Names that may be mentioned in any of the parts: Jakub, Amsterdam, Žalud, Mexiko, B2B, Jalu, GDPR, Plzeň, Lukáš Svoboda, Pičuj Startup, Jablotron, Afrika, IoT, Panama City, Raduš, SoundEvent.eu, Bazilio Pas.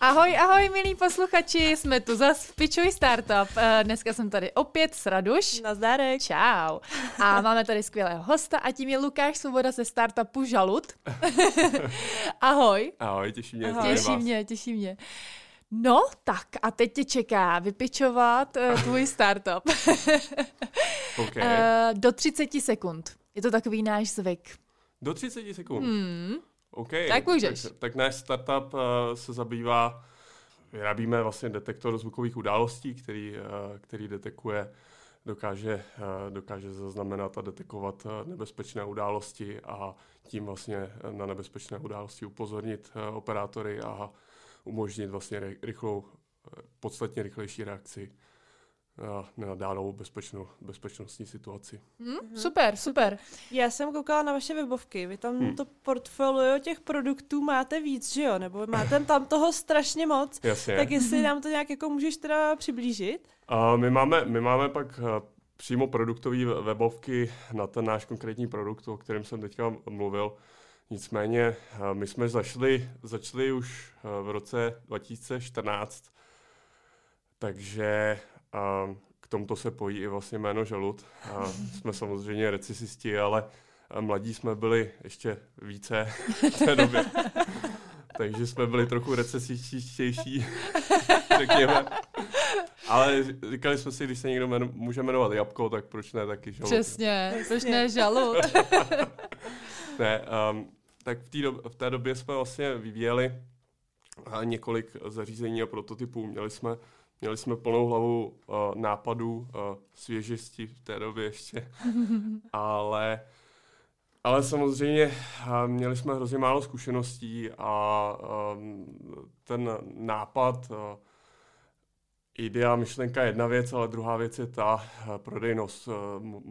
Ahoj, ahoj, milí posluchači, jsme tu zas v Pičuj Startup. Dneska jsem tady opět s Raduš. Nazdárek. Čau. A máme tady skvělého hosta a tím je Lukáš Svoboda ze startupu Žalud. Ahoj. Ahoj, těší mě. No tak a teď tě čeká vypičovat tvůj startup. Okay. Do 30 sekund. Je to takový náš zvyk. Do 30 sekund? Okay. Tak můžeš. Tak náš startup se zabývá, vyrábíme vlastně detektor zvukových událostí, který dokáže zaznamenat a detekovat nebezpečné události a tím vlastně na nebezpečné události upozornit operátory a umožnit vlastně rychlou, podstatně rychlejší reakci na danou bezpečnostní situaci. Super. Já jsem koukala na vaše webovky. Vy tam to portfolio těch produktů máte víc, že jo? Nebo máte tam toho strašně moc. Jasně. Tak jestli nám to nějak jako můžeš teda přiblížit? My máme pak přímo produktové webovky na ten náš konkrétní produkt, o kterém jsem teďka mluvil. Nicméně my jsme začali už v roce 2014, takže k tomuto se pojí i vlastně jméno Žalud. Jsme samozřejmě recesisti, ale mladí jsme byli ještě více v té době. Takže jsme byli trochu recesističtější, řekněme. Ale říkali jsme si, když se někdo může jmenovat Jabko, tak proč ne taky Žalud? Přesně, proč ne Žalud? Ne, tak v té době jsme vlastně vyvíjeli několik zařízení a prototypů. Měli jsme plnou hlavu nápadů, svěžesti v té době ještě, ale samozřejmě měli jsme hrozně málo zkušeností a ten nápad, idea, myšlenka je jedna věc, ale druhá věc je ta prodejnost,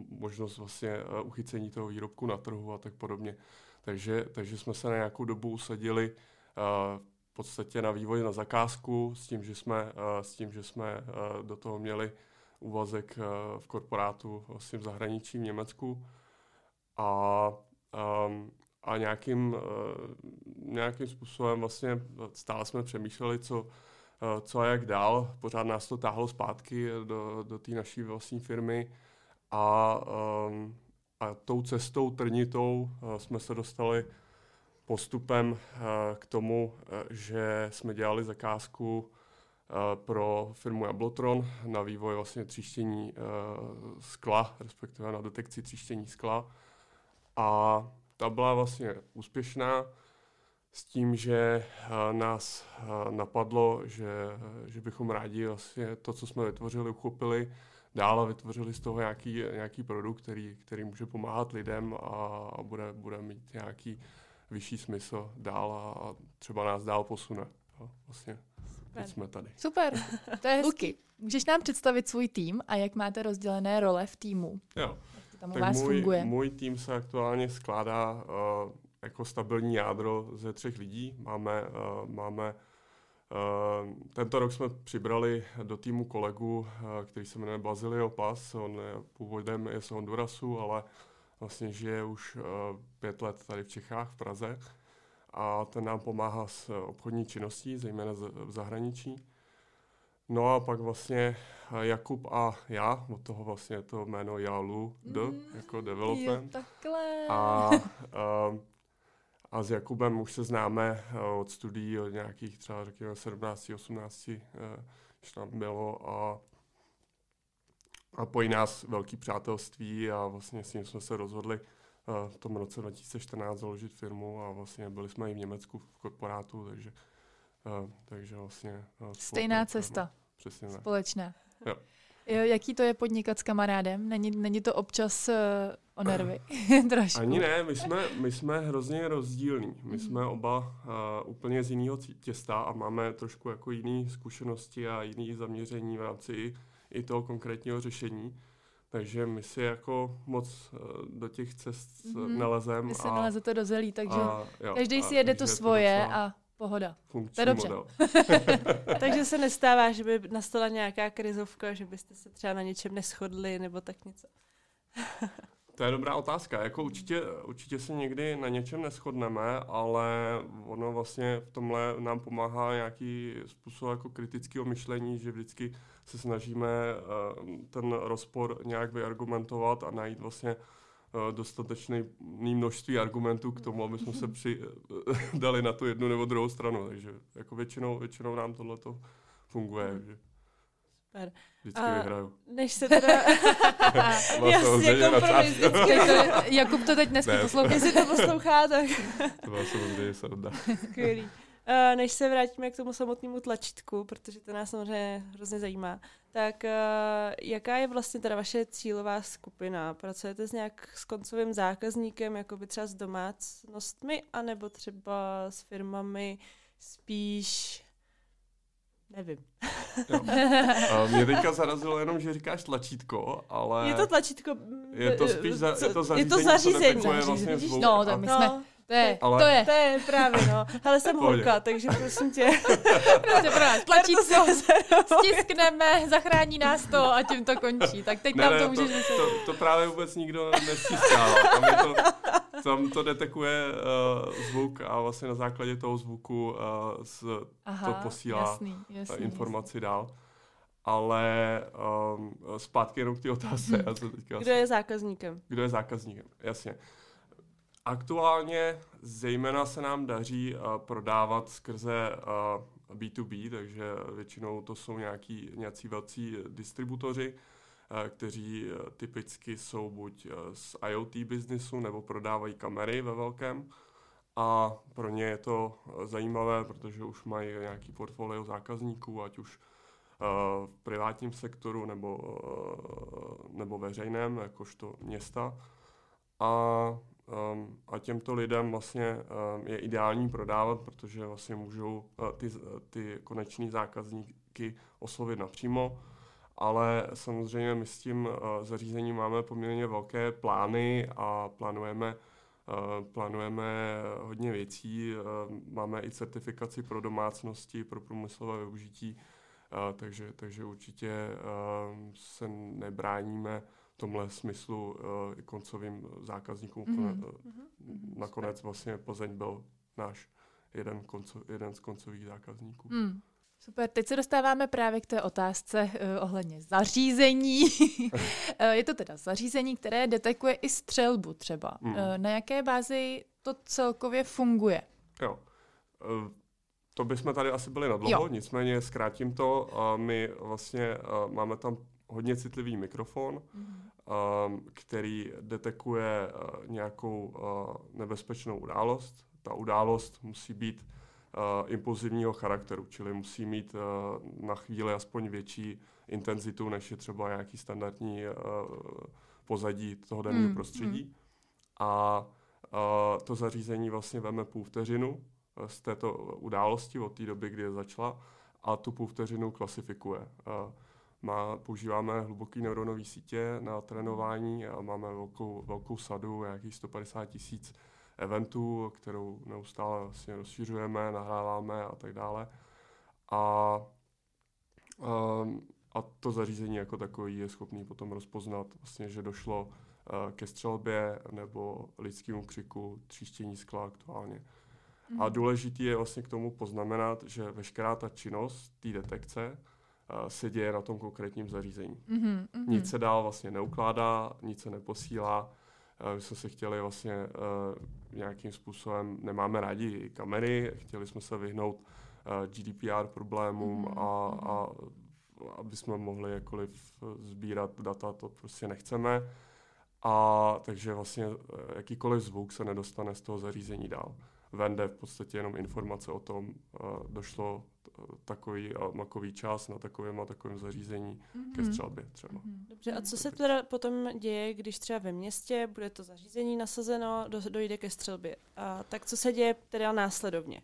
možnost vlastně uchycení toho výrobku na trhu a tak podobně. Takže jsme se na nějakou dobu usadili v podstatě na vývoj na zakázku s tím, že jsme do toho měli úvazek v korporátu vlastně v zahraničí v Německu a nějakým způsobem vlastně stále jsme přemýšleli, co a jak dál. Pořád nás to táhlo zpátky do té naší vlastní firmy a tou cestou trnitou jsme se dostali postupem k tomu, že jsme dělali zakázku pro firmu Jablotron na vývoj vlastně tříštění skla, respektive na detekci tříštění skla. A ta byla vlastně úspěšná s tím, že nás napadlo, že bychom rádi vlastně to, co jsme vytvořili, uchopili dál a vytvořili z toho nějaký produkt, který může pomáhat lidem a bude mít nějaký vyšší smysl dál a třeba nás dál posune. No, vlastně teď jsme tady. Super, to je hezky. Můžeš nám představit svůj tým a jak máte rozdělené role v týmu? Jo, tak můj tým se aktuálně skládá jako stabilní jádro ze 3 lidí. Tento rok jsme přibrali do týmu kolegu, který se jmenuje Bazilio Pas. On původem je z Hondurasu, ale vlastně žije už 5 let tady v Čechách, v Praze. A ten nám pomáhá s obchodní činností, zejména v zahraničí. No a pak vlastně Jakub a já, od toho vlastně je to jméno Jalu, jako development. Jo, takhle. A s Jakubem už se známe od studií, od nějakých třeba řekněme 17, 18, když tam bylo a pojí nás velký přátelství a vlastně s ním jsme se rozhodli v tom roce 2014 založit firmu a vlastně byli jsme i v Německu v korporátu, takže vlastně... Stejná cesta. Přesně tak. Společná. Jo. Jaký to je podnikat s kamarádem? Není to občas o nervy? Trošku. Ani ne, my jsme hrozně rozdílní. My jsme oba úplně z jiného těsta a máme trošku jako jiné zkušenosti a jiné zaměření v rámci i toho konkrétního řešení. Takže my si jako moc do těch cest nalezeme. Vy se nalezete do zelí, takže každý si jede to svoje a... Pohoda. To je dobře. Takže se nestává, že by nastala nějaká krizovka, že byste se třeba na něčem neshodli nebo tak něco. To je dobrá otázka. Jako určitě se někdy na něčem neshodneme, ale ono vlastně v tomhle nám pomáhá nějaký způsob jako kritického myšlení, že vždycky se snažíme ten rozpor nějak vyargumentovat a najít vlastně dostatečné množství argumentů k tomu, aby jsme se dali na tu jednu nebo druhou stranu. Takže jako většinou nám tohleto funguje. Takže. Super. Vždycky vyhraju. Než se teda... Jasně, kompromis vždycky. Jakub to teď nesmí poslouchat. Jestli to poslouchá, tak... To vás samozřejmě se oddá. Skvělý. Než se vrátíme k tomu samotnému tlačítku, protože to nás samozřejmě hrozně zajímá, tak jaká je vlastně teda vaše cílová skupina? Pracujete s nějak s koncovým zákazníkem, jako by třeba s domácnostmi, anebo třeba s firmami spíš... Nevím. Mě teďka zarazilo jenom, že říkáš tlačítko, ale... Je to tlačítko... Je to spíš zařízení. To je vlastně zvuk. No, tak my jsme... To je právě, no. Ale jsem holka, takže prosím tě. Prostě pro nás tlačítko, stiskneme, zachrání nás to a tím to končí. Tak teď nám to můžeš myslet. To právě vůbec nikdo nestiskal. Tam to detekuje zvuk a vlastně na základě toho zvuku to posílá informaci dál. Ale zpátky jenom k té otázce. Kdo je zákazníkem? Kdo je zákazníkem, jasně. Aktuálně zejména se nám daří prodávat skrze B2B, takže většinou to jsou nějací velcí distributoři, kteří typicky jsou buď z IoT biznisu nebo prodávají kamery ve velkém. A pro ně je to zajímavé, protože už mají nějaký portfolio zákazníků, ať už v privátním sektoru nebo veřejném, jakožto města. A těmto lidem vlastně je ideální prodávat, protože vlastně můžou ty koneční zákazníky oslovit napřímo, ale samozřejmě my s tím zařízením máme poměrně velké plány a plánujeme hodně věcí. Máme i certifikaci pro domácnosti, pro průmyslové využití, takže určitě se nebráníme tomhle smyslu koncovým zákazníkům. Nakonec vlastně Plzeň byl náš jeden z koncových zákazníků. Mm. Super, teď se dostáváme právě k té otázce ohledně zařízení. Je to teda zařízení, které detekuje i střelbu třeba. Mm. Na jaké bázi to celkově funguje? Jo. To bychom tady asi byli nadlouho, nicméně zkrátím to. My vlastně máme tam hodně citlivý mikrofon, který detekuje nějakou nebezpečnou událost. Ta událost musí být impulzivního charakteru, čili musí mít na chvíli aspoň větší intenzitu, než je třeba nějaký standardní pozadí toho daného prostředí. A to zařízení vlastně veme půl vteřinu z této události od té doby, kdy je začala, a tu půl vteřinu klasifikuje. Používáme hluboké neuronové sítě na trénování a máme velkou sadu, nějakých 150 000 eventů, kterou neustále vlastně rozšířujeme, nahráváme a tak dále. A to zařízení jako takové je schopné potom rozpoznat, vlastně, že došlo ke střelbě nebo lidskému křiku, tříštění skla aktuálně. Mm. A důležité je vlastně k tomu poznamenat, že veškerá ta činnost té detekce se děje na tom konkrétním zařízení. Nic se dál vlastně neukládá, nic se neposílá. My jsme se chtěli vlastně nějakým způsobem, nemáme rádi kamery, chtěli jsme se vyhnout GDPR problémům a aby jsme mohli jakkoliv sbírat data, to prostě nechceme. A takže vlastně jakýkoliv zvuk se nedostane z toho zařízení dál. Vende v podstatě jenom informace o tom, došlo takový a makový čas na takovém a takovém zařízení ke střelbě třeba. Dobře, a co se teda potom děje, když třeba ve městě bude to zařízení nasazeno, dojde ke střelbě? Tak co se děje teda následovně?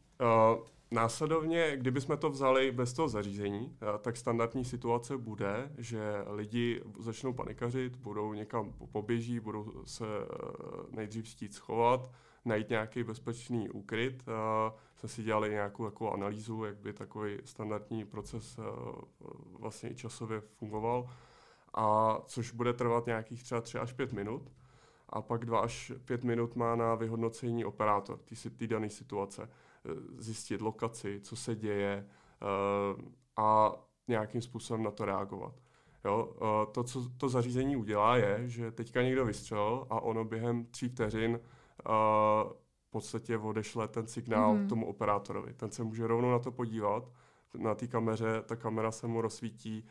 Následovně, kdybychom to vzali bez toho zařízení, tak standardní situace bude, že lidi začnou panikařit, budou někam poběží, budou se nejdřív chtít schovat, najít nějaký bezpečný úkryt. Jsme si dělali nějakou jako analýzu, jak by takový standardní proces vlastně časově fungoval, což bude trvat nějakých třeba 3 až 5 minut. a pak 2 až 5 minut má na vyhodnocení operátor té dané situace. Zjistit lokaci, co se děje a nějakým způsobem na to reagovat. Jo? To, co to zařízení udělá, je, že teďka někdo vystřelil a ono během 3 vteřin v podstatě odešle ten signál tomu operátorovi. Ten se může rovnou na to podívat, na té kameře, ta kamera se mu rozsvítí,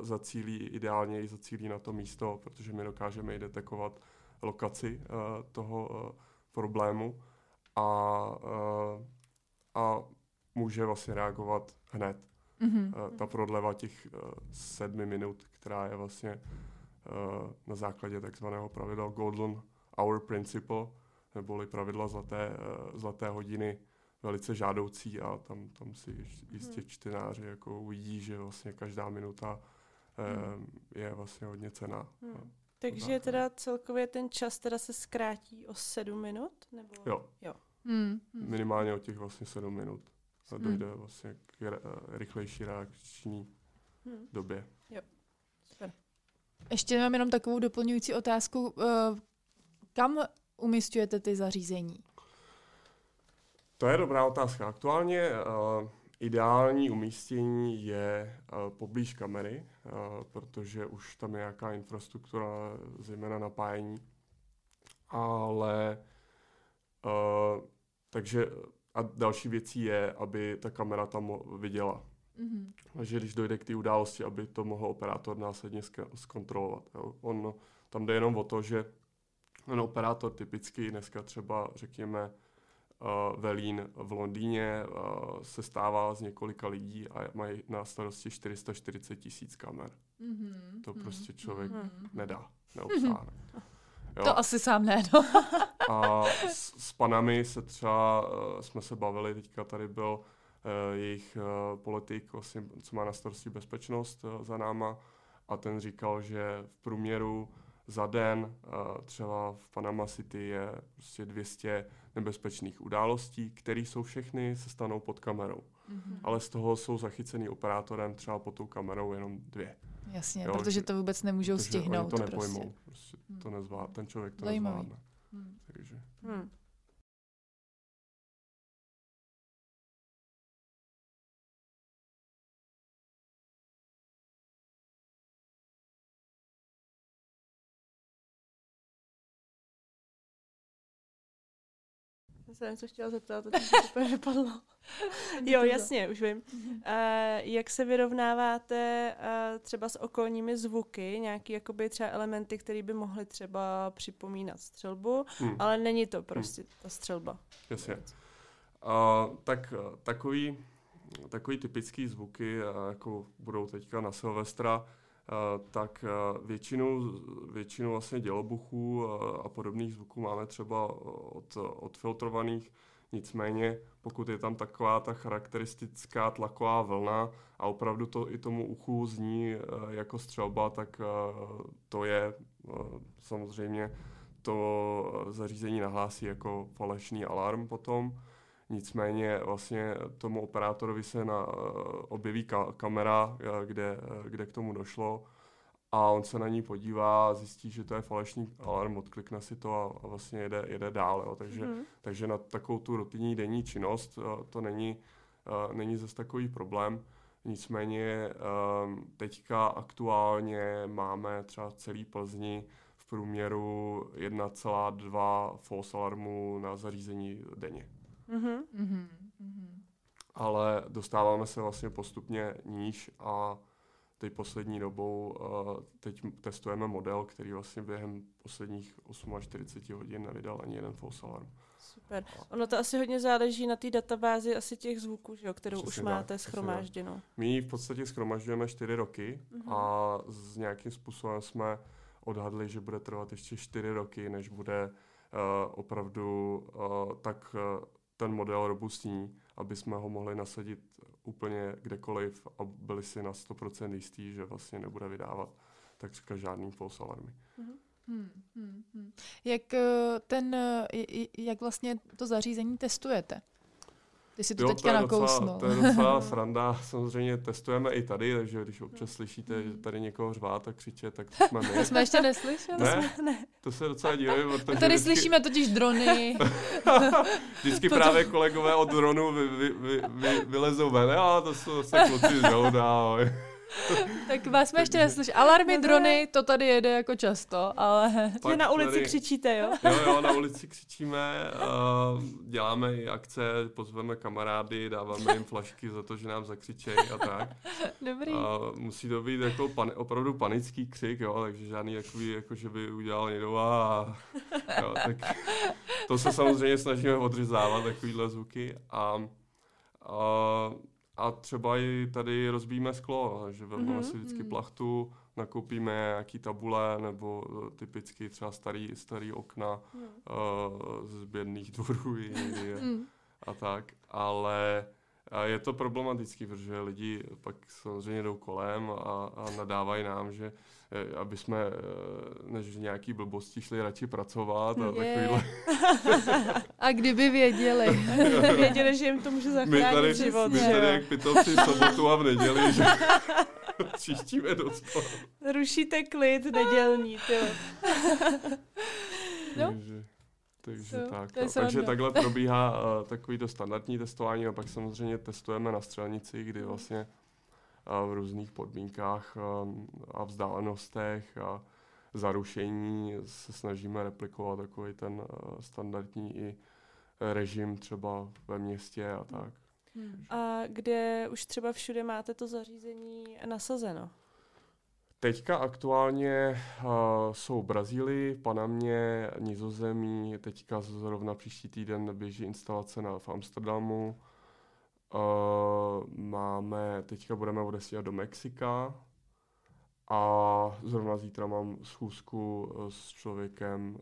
zacílí ideálně i zacílí na to místo, protože my dokážeme i detekovat lokaci toho problému a může vlastně reagovat hned. Ta prodleva těch 7 minut, která je vlastně na základě takzvaného pravidla Golden Hour Principle, neboli pravidla zlaté hodiny, velice žádoucí a tam si jistě čtenáři jako uvidí, že vlastně každá minuta je vlastně hodně cenná. Takže teda celkově ten čas teda se zkrátí o 7 minut? Nebo? Jo. Minimálně o těch vlastně 7 minut. A dojde vlastně k rychlejší reakční době. Jo, super. Ještě mám jenom takovou doplňující otázku. Kam umisťujete ty zařízení? To je dobrá otázka. Aktuálně ideální umístění je poblíž kamery, protože už tam je nějaká infrastruktura, zejména napájení. Ale takže a další věcí je, aby ta kamera tam viděla. Takže když dojde k té události, aby to mohl operátor následně zkontrolovat. Jo. Tam jde jenom o to, že ten operátor typicky dneska třeba řekněme velín v Londýně se stává z několika lidí a mají na starosti 440 000 kamer. To prostě člověk nedá, neobsáhne. To asi sám ne, no. A s panami se třeba, jsme se bavili, teďka tady byl jejich politik, co má na starosti bezpečnost za náma, a ten říkal, že v průměru za den třeba v Panama City je prostě 200 nebezpečných událostí, které jsou všechny, se stanou pod kamerou. Ale z toho jsou zachycený operátorem třeba pod tou kamerou jenom 2. Jasně, jo, protože to vůbec nemůžou stihnout. To nepojmou, prostě to nezvládne, ten člověk to nezvládne. Takže. Já jsem se chtěla zeptat, to se úplně vypadlo. Jo, jasně, už vím. Jak se vyrovnáváte třeba s okolními zvuky, nějaký jakoby třeba elementy, které by mohly třeba připomínat střelbu, ale není to prostě ta střelba. Jasně. Tak takový typický zvuky, jako budou teďka na Silvestra, tak většinu vlastně dělobuchů a podobných zvuků máme třeba odfiltrovaných, nicméně pokud je tam taková ta charakteristická tlaková vlna a opravdu to i tomu uchu zní jako střelba, tak to je samozřejmě to zařízení nahlásí jako falešný alarm potom. Nicméně vlastně tomu operátorovi se objeví kamera, kde k tomu došlo a on se na ní podívá, zjistí, že to je falešný alarm, odklikne si to a vlastně jede dál. Jo. Takže na takovou tu rutinní denní činnost to není zase takový problém. Nicméně teďka aktuálně máme třeba celý Plzni v průměru 1,2 false alarmu na zařízení denně. Ale dostáváme se vlastně postupně níž a teď poslední dobou teď testujeme model, který vlastně během posledních 48 hodin nevydal ani jeden false alarm. Super. Ono to asi hodně záleží na té databázi asi těch zvuků, že jo, kterou přesně už máte schromážděnou. My ji v podstatě schromažďujeme 4 roky a s nějakým způsobem jsme odhadli, že bude trvat ještě 4 roky, než bude opravdu tak ten model robustní, aby jsme ho mohli nasadit úplně kdekoliv a byli si na 100% jistí, že vlastně nebude vydávat takřka žádný false alarmy. Jak vlastně to zařízení testujete? Ty si to teďka nakousnul. To je docela sranda. Samozřejmě testujeme i tady, takže když občas slyšíte, že tady někoho řvát a křiče, tak to jsme my. To jsme ještě neslyšeli. Ne? To se docela dívají. Tady vždycky... slyšíme totiž drony. Vždycky právě kolegové od dronu vylezou ven, a to jsou se kluci z Žaluda. Tak vás jsme ještě neslyšeli. Alarmy, drony, to tady jede jako často, ale... Že na ulici tady... křičíte, jo? Jo, na ulici křičíme, děláme i akce, pozveme kamarády, dáváme jim flašky za to, že nám zakřičejí a tak. Dobrý. Musí to být jako opravdu panický křik, jo, takže žádný takový, jako že by udělal někdo a... Jo, tak to se samozřejmě snažíme odřizávat, takovýhle zvuky a třeba i tady rozbíjíme sklo, že vezmeme si vždycky plachtu, nakoupíme nějaký tabule nebo typicky třeba starý okna z bědných dvorů a tak. Ale je to problematický, protože lidi pak samozřejmě jdou kolem a nadávají nám, že aby jsme než nějaký blbosti šli radši pracovat a takovýhle. A kdyby věděli, že jim to může zachránit život. My tady jak pitovci v sobotu a v neděli, že tříštíme do spolu. Rušíte klid nedělní, ty. No. Takže takhle probíhá takový to standardní testování a pak samozřejmě testujeme na střelnici, kdy vlastně v různých podmínkách a vzdálenostech a zarušení se snažíme replikovat takový ten standardní i režim třeba ve městě a tak. A kde už třeba všude máte to zařízení nasazeno? Teďka aktuálně jsou Brazílii, v Panamě, Nizozemí, teďka zrovna příští týden běží instalace v Amsterdamu. Teďka budeme odesílat do Mexika a zrovna zítra mám schůzku s člověkem,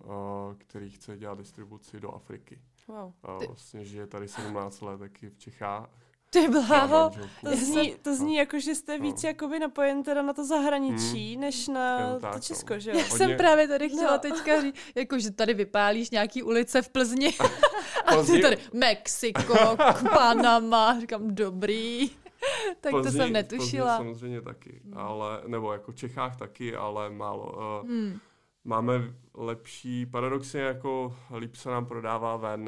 který chce dělat distribuci do Afriky. Wow. Vlastně žije tady 17 let, taky v Čechách. Ty bláho, to zní jako, že jste víc jakoby napojen teda na to zahraničí, než na to Česko, že jo? Já jsem právě tady chtěla teďka říct, jako, že tady vypálíš nějaký ulice v Plzni a ty tady Mexiko, Panama, říkám dobrý, tak Plzni, to jsem netušila. Plzni samozřejmě taky, ale, nebo jako v Čechách taky, ale málo. Máme lepší, paradoxně jako líp se nám prodává ven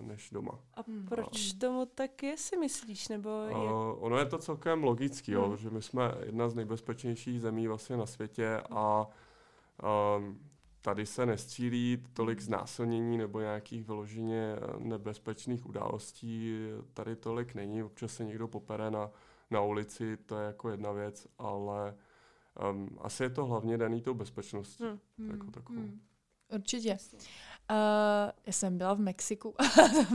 než doma. A proč tomu tak je, si myslíš? Nebo je... Ono je to celkem logický, že my jsme jedna z nejbezpečnějších zemí vlastně na světě a tady se nestřílí tolik znásilnění nebo nějakých vyloženě nebezpečných událostí. Tady tolik není, občas se někdo popere na ulici, to je jako jedna věc, ale... asi je to hlavně daný tou bezpečností. Jako takovou. Určitě. Já jsem byla v Mexiku.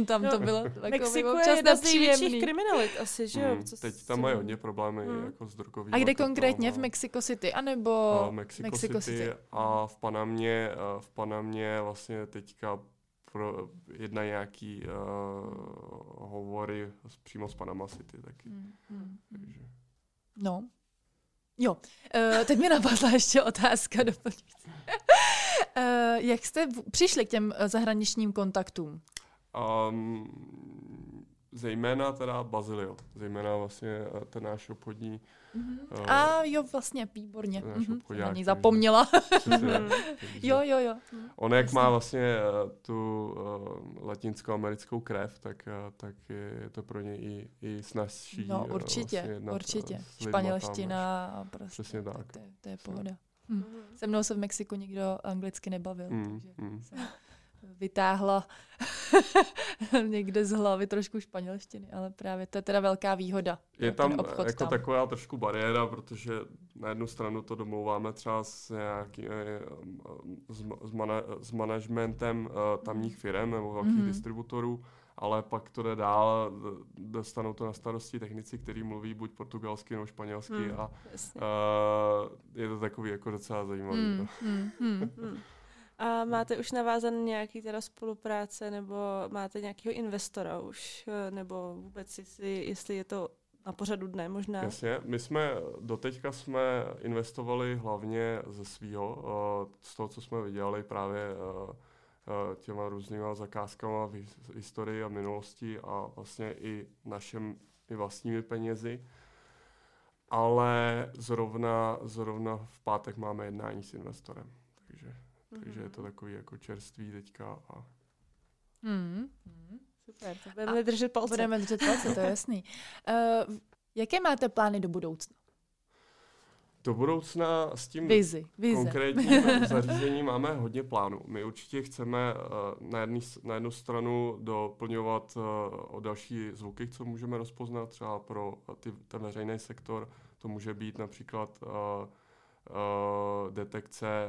tam to bylo takové občas nepříjemný. Mexiko je jedna z největších kriminalit asi, že jo? Teď tam mají hodně problémy jako s drogovým. A kde konkrétně? V Mexico City? A nebo... Mexico City. A v Panamě vlastně teďka jedna nějaký hovory přímo z Panama City taky. Takže. No. Jo, teď mi napadla ještě otázka doplňující. Jak jste přišli k těm zahraničním kontaktům? Zejména teda Bazilio, zejména vlastně ten náš obchodní... A jo, vlastně, výborně. Obchodňák, ani zapomněla. Jo. On jak má vlastně tu latinskoamerickou krev, tak je to pro ně i snazší. No určitě, vlastně určitě. Španělština a prostě. Přesně tak. To je pohoda. Se mnou se v Mexiku nikdo anglicky nebavil, takže... vytáhla někde z hlavy trošku španělštiny, ale právě to je teda velká výhoda. Je tam jako taková trošku bariéra, protože na jednu stranu to domlouváme třeba s managementem tamních firem nebo velkých distributorů, ale pak to jde dál, dostanou to na starosti technici, kteří mluví buď portugalsky nebo španělsky a je to takový jako docela zajímavý. A máte už navázané nějaký teda spolupráce, nebo máte nějakého investora už, nebo vůbec jestli je to na pořadu dne možná? Jasně, my jsme doteďka investovali hlavně ze svého, z toho, co jsme vydělali právě těma různýma zakázkama v historii a minulosti a vlastně i našem i vlastními penězi. Ale zrovna v pátek máme jednání s investorem, takže je to takový jako čerstvý teďka. A... Super, to budeme držet palce. Budeme držet palce, to je jasný. Jaké máte plány do budoucna? Do budoucna s tím vizi. Konkrétním zařízením máme hodně plánů. My určitě chceme na jednu stranu doplňovat o další zvuky, co můžeme rozpoznat. Třeba pro ten veřejný sektor to může být například detekce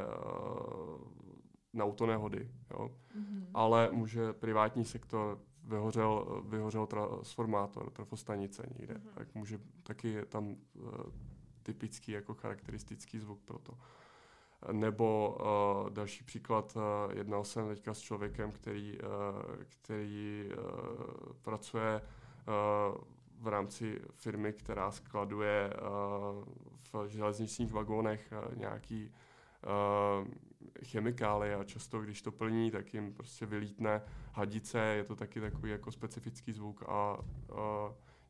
na autonehody. Jo? Mm-hmm. Ale může privátní sektor vyhořel transformátor, trafostanice někde. Mm-hmm. Tak může taky tam... typický jako charakteristický zvuk pro to. Nebo další příklad, jednal jsem teďka s člověkem, který pracuje v rámci firmy, která skladuje v železničních vagónech nějaký chemikálie a často, když to plní, tak jim prostě vylítne hadice, je to taky takový jako specifický zvuk a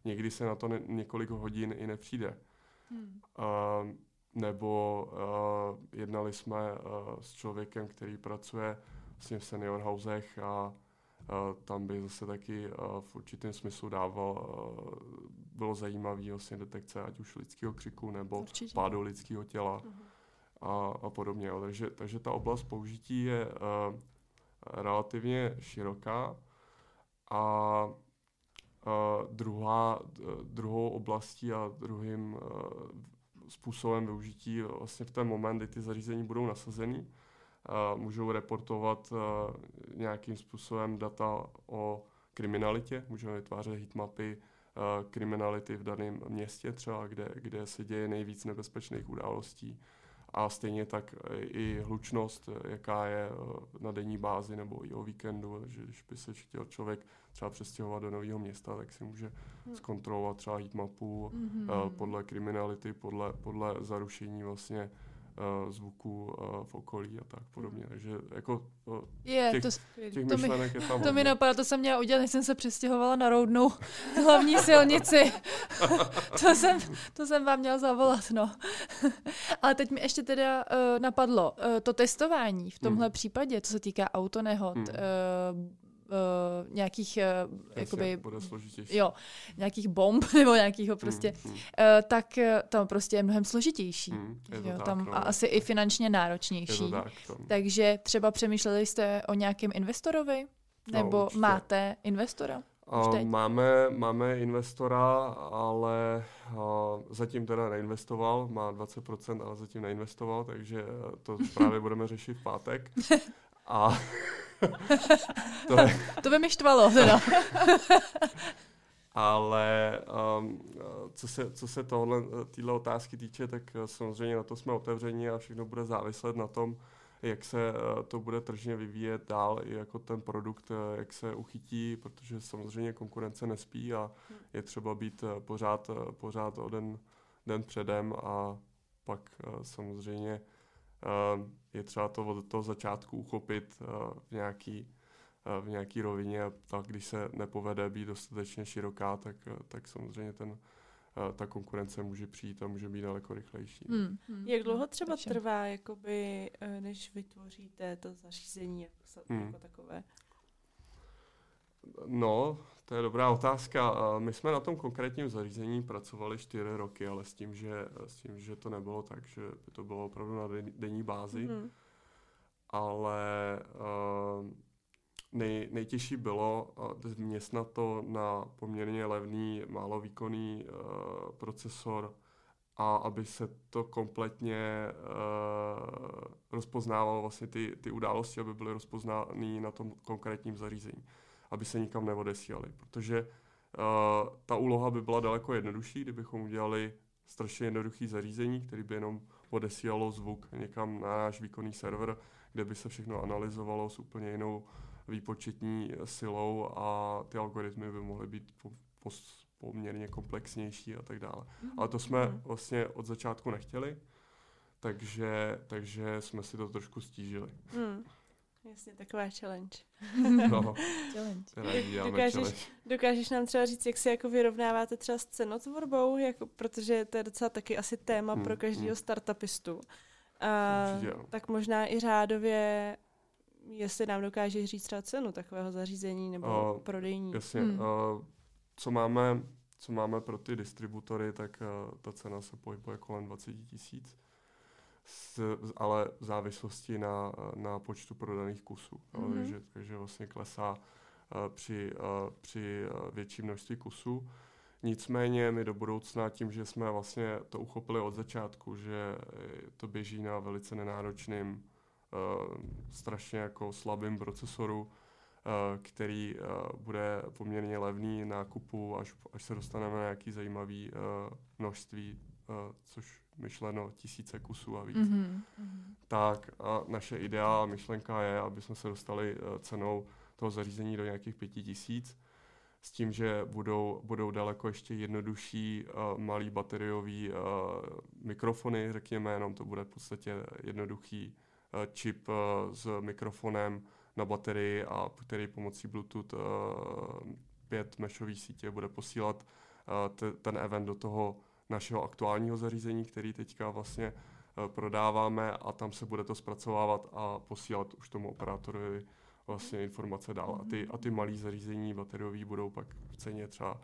někdy se na to několik hodin i nepřijde. Nebo jednali jsme s člověkem, který pracuje vlastně v senior housech a tam by zase taky v určitém smyslu bylo zajímavé vlastně detekce ať už lidského křiku nebo pádu lidského těla a podobně. Takže ta oblast použití je relativně široká a druhou oblastí a druhým způsobem využití vlastně v ten moment, kdy ty zařízení budou nasazeny, můžou reportovat nějakým způsobem data o kriminalitě, můžeme vytvářet heatmapy kriminality v daném městě třeba, kde se děje nejvíc nebezpečných událostí a stejně tak i hlučnost, jaká je na denní bázi nebo i o víkendu, že když by se chtěl člověk třeba přestěhovat do nového města, tak si může zkontrolovat třeba heatmapu podle kriminality, podle zarušení vlastně zvuku v okolí a tak podobně. Takže jako těch myšlenek je tam hodně. To mi napadá, to jsem měla udělat, než jsem se přestěhovala na roudnou hlavní silnici. to jsem vám měla zavolat, no. Ale teď mi ještě teda napadlo to testování v tomhle případě, co se týká autonehod, nějakých jakoby, jo, nějakých bomb nebo nějakého prostě, tak tam prostě je mnohem složitější. Jo, tam, tak, no. A asi i finančně náročnější. Takže třeba přemýšleli jste o nějakém investorovi? Nebo máte investora? Máme investora, ale zatím teda neinvestoval, má 20%, ale zatím neinvestoval, takže to právě budeme řešit v pátek. A to by mi štvalo, teda. Ale co se téhle otázky týče, tak samozřejmě na to jsme otevření a všechno bude záviset na tom, jak se to bude tržně vyvíjet dál, i jako ten produkt, jak se uchytí, protože samozřejmě konkurence nespí a je třeba být pořád o den předem a pak samozřejmě je třeba to od toho začátku uchopit v nějaký rovině a tak, když se nepovede být dostatečně široká, tak samozřejmě ta konkurence může přijít a může být daleko rychlejší. Jak dlouho třeba trvá, jakoby, než vytvoříte to zařízení jako takové? No, to je dobrá otázka. My jsme na tom konkrétním zařízení pracovali 4 roky, ale s tím, že to nebylo tak, že by to bylo opravdu na denní bázi. Ale nejtěžší bylo změstnat to na poměrně levný, málo výkonný procesor a aby se to kompletně rozpoznávalo, vlastně ty události, aby byly rozpoznány na tom konkrétním zařízení, aby se nikam neodesílaly, protože ta úloha by byla daleko jednodušší, kdybychom udělali strašně jednoduché zařízení, které by jenom odesílalo zvuk někam na náš výkonný server, kde by se všechno analyzovalo s úplně jinou výpočetní silou a ty algoritmy by mohly být poměrně komplexnější a tak dále. Ale to jsme vlastně od začátku nechtěli, takže jsme si to trošku stížili. Jasně, taková challenge. No, challenge. Dokážeš nám třeba říct, jak se jako vyrovnáváte třeba s cenotvorbou, jako, protože to je docela taky asi téma pro každého startupistu. A, tak možná i řádově, jestli nám dokážeš říct třeba cenu takového zařízení nebo prodejní. Jasně. Co máme pro ty distributory, tak ta cena se pohybuje kolem 20 000. Ale v závislosti na počtu prodaných kusů. Mm-hmm. Takže vlastně klesá při větší množství kusů. Nicméně my do budoucna tím, že jsme vlastně to uchopili od začátku, že to běží na velice nenáročným, strašně jako slabým procesoru, který bude poměrně levný nákupu, až se dostaneme na nějaké zajímavé množství, což myšleno 1000 kusů a víc. Mm-hmm. Tak a naše idea, myšlenka je, aby jsme se dostali cenou toho zařízení do nějakých 5000, s tím, že budou daleko ještě jednodušší malý bateriový mikrofony, řekněme, jenom to bude v podstatě jednoduchý čip s mikrofonem na baterii, a který pomocí Bluetooth 5 mešové sítě bude posílat ten event do toho našeho aktuálního zařízení, který teďka vlastně prodáváme, a tam se bude to zpracovávat a posílat už tomu operátorovi vlastně informace dál. A ty malé zařízení bateriový budou pak v ceně třeba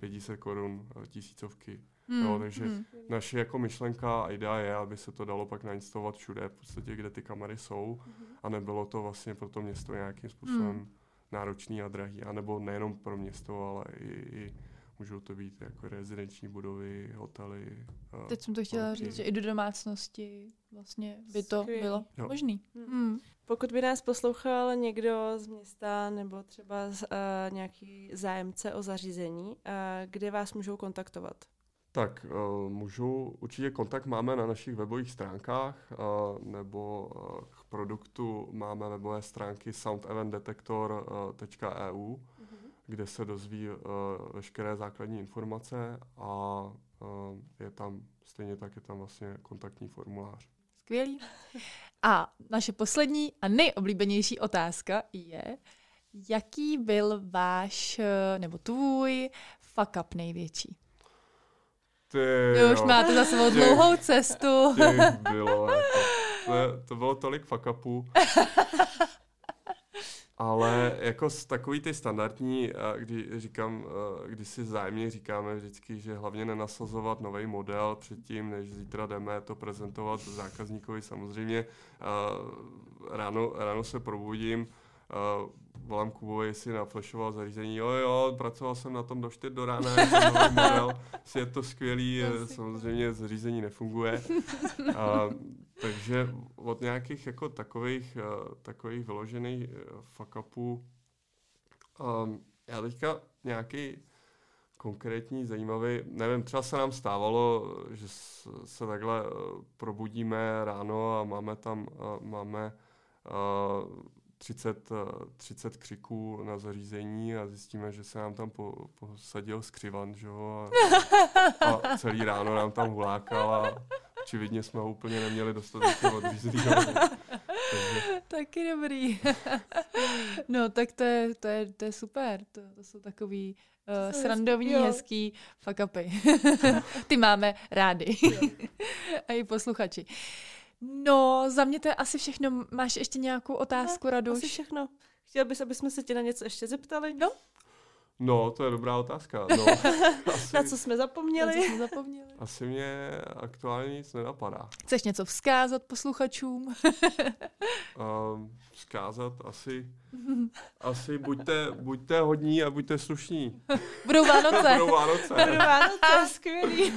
500 korun, tisícovky. No, takže naše jako myšlenka a idea je, aby se to dalo pak nainstalovat všude, v podstatě, kde ty kamery jsou, a nebylo to vlastně pro to město nějakým způsobem náročný a drahý, anebo nejenom pro město, ale i můžou to být jako rezidenční budovy, hotely. Teď jsem to chtěla říct, že i do domácnosti vlastně by to bylo možný. Pokud by nás poslouchal někdo z města nebo třeba nějaký zájemce o zařízení, kde vás můžou kontaktovat? Tak můžu, určitě kontakt máme na našich webových stránkách, nebo k produktu máme webové stránky SoundEvent.eu, kde se dozví veškeré základní informace, a je tam stejně tak vlastně kontaktní formulář. Skvělý. A naše poslední a nejoblíbenější otázka je, jaký byl váš nebo tvůj fuck up největší? Ty, už máte za sebou dlouhou cestu. To bylo tolik fuck upů. Ale jako takový ty standardní, když si vzájemně říkáme vždycky, že hlavně nenasazovat nový model předtím, než zítra jdeme to prezentovat zákazníkovi. Samozřejmě ráno se probudím, volám Kubovi, jestli naflashoval zařízení. Jo, pracoval jsem na tom do 4 do rána, nový model, je to skvělý, samozřejmě zařízení nefunguje. Takže od nějakých jako takových vyložených fuck upů, já teďka nějaký konkrétní zajímavý, nevím, třeba se nám stávalo, že se takhle probudíme ráno a máme 30 křiků na zařízení a zjistíme, že se nám tam posadil skřivan, že jo, a celý ráno nám tam hulákal a očividně jsme ho úplně neměli dostatečně odřízlý. Taky dobrý. No tak to je super. To jsou takový srandovní, hezký fuck upy. Ty máme rádi. A i posluchači. No, za mě to je asi všechno. Máš ještě nějakou otázku, Raduš? Asi všechno. Chtěl bys, abychom se tě na něco ještě zeptali? No, to je dobrá otázka. No, asi, na co jsme zapomněli? Asi mě aktuálně nic nenapadá. Chceš něco vzkázat posluchačům? Vzkázat asi buďte hodní a buďte slušní. Budou Vánoce, skvělý.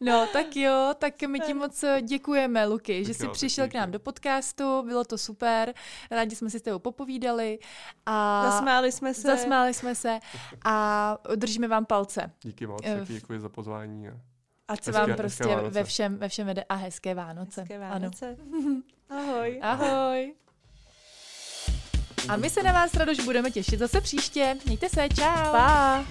No, tak jo, tak my ti moc děkujeme, Luky, tak že jsi přišel k nám do podcastu, bylo to super, rádi jsme si s tebou popovídali a zasmáli jsme se a držíme vám palce. Díky moc, děkuji za pozvání. Ať se vám prostě ve všem vede a hezké Vánoce. Ano. Ahoj. A my se na vás, Raduš, budeme těšit zase příště. Mějte se, čau. Pa.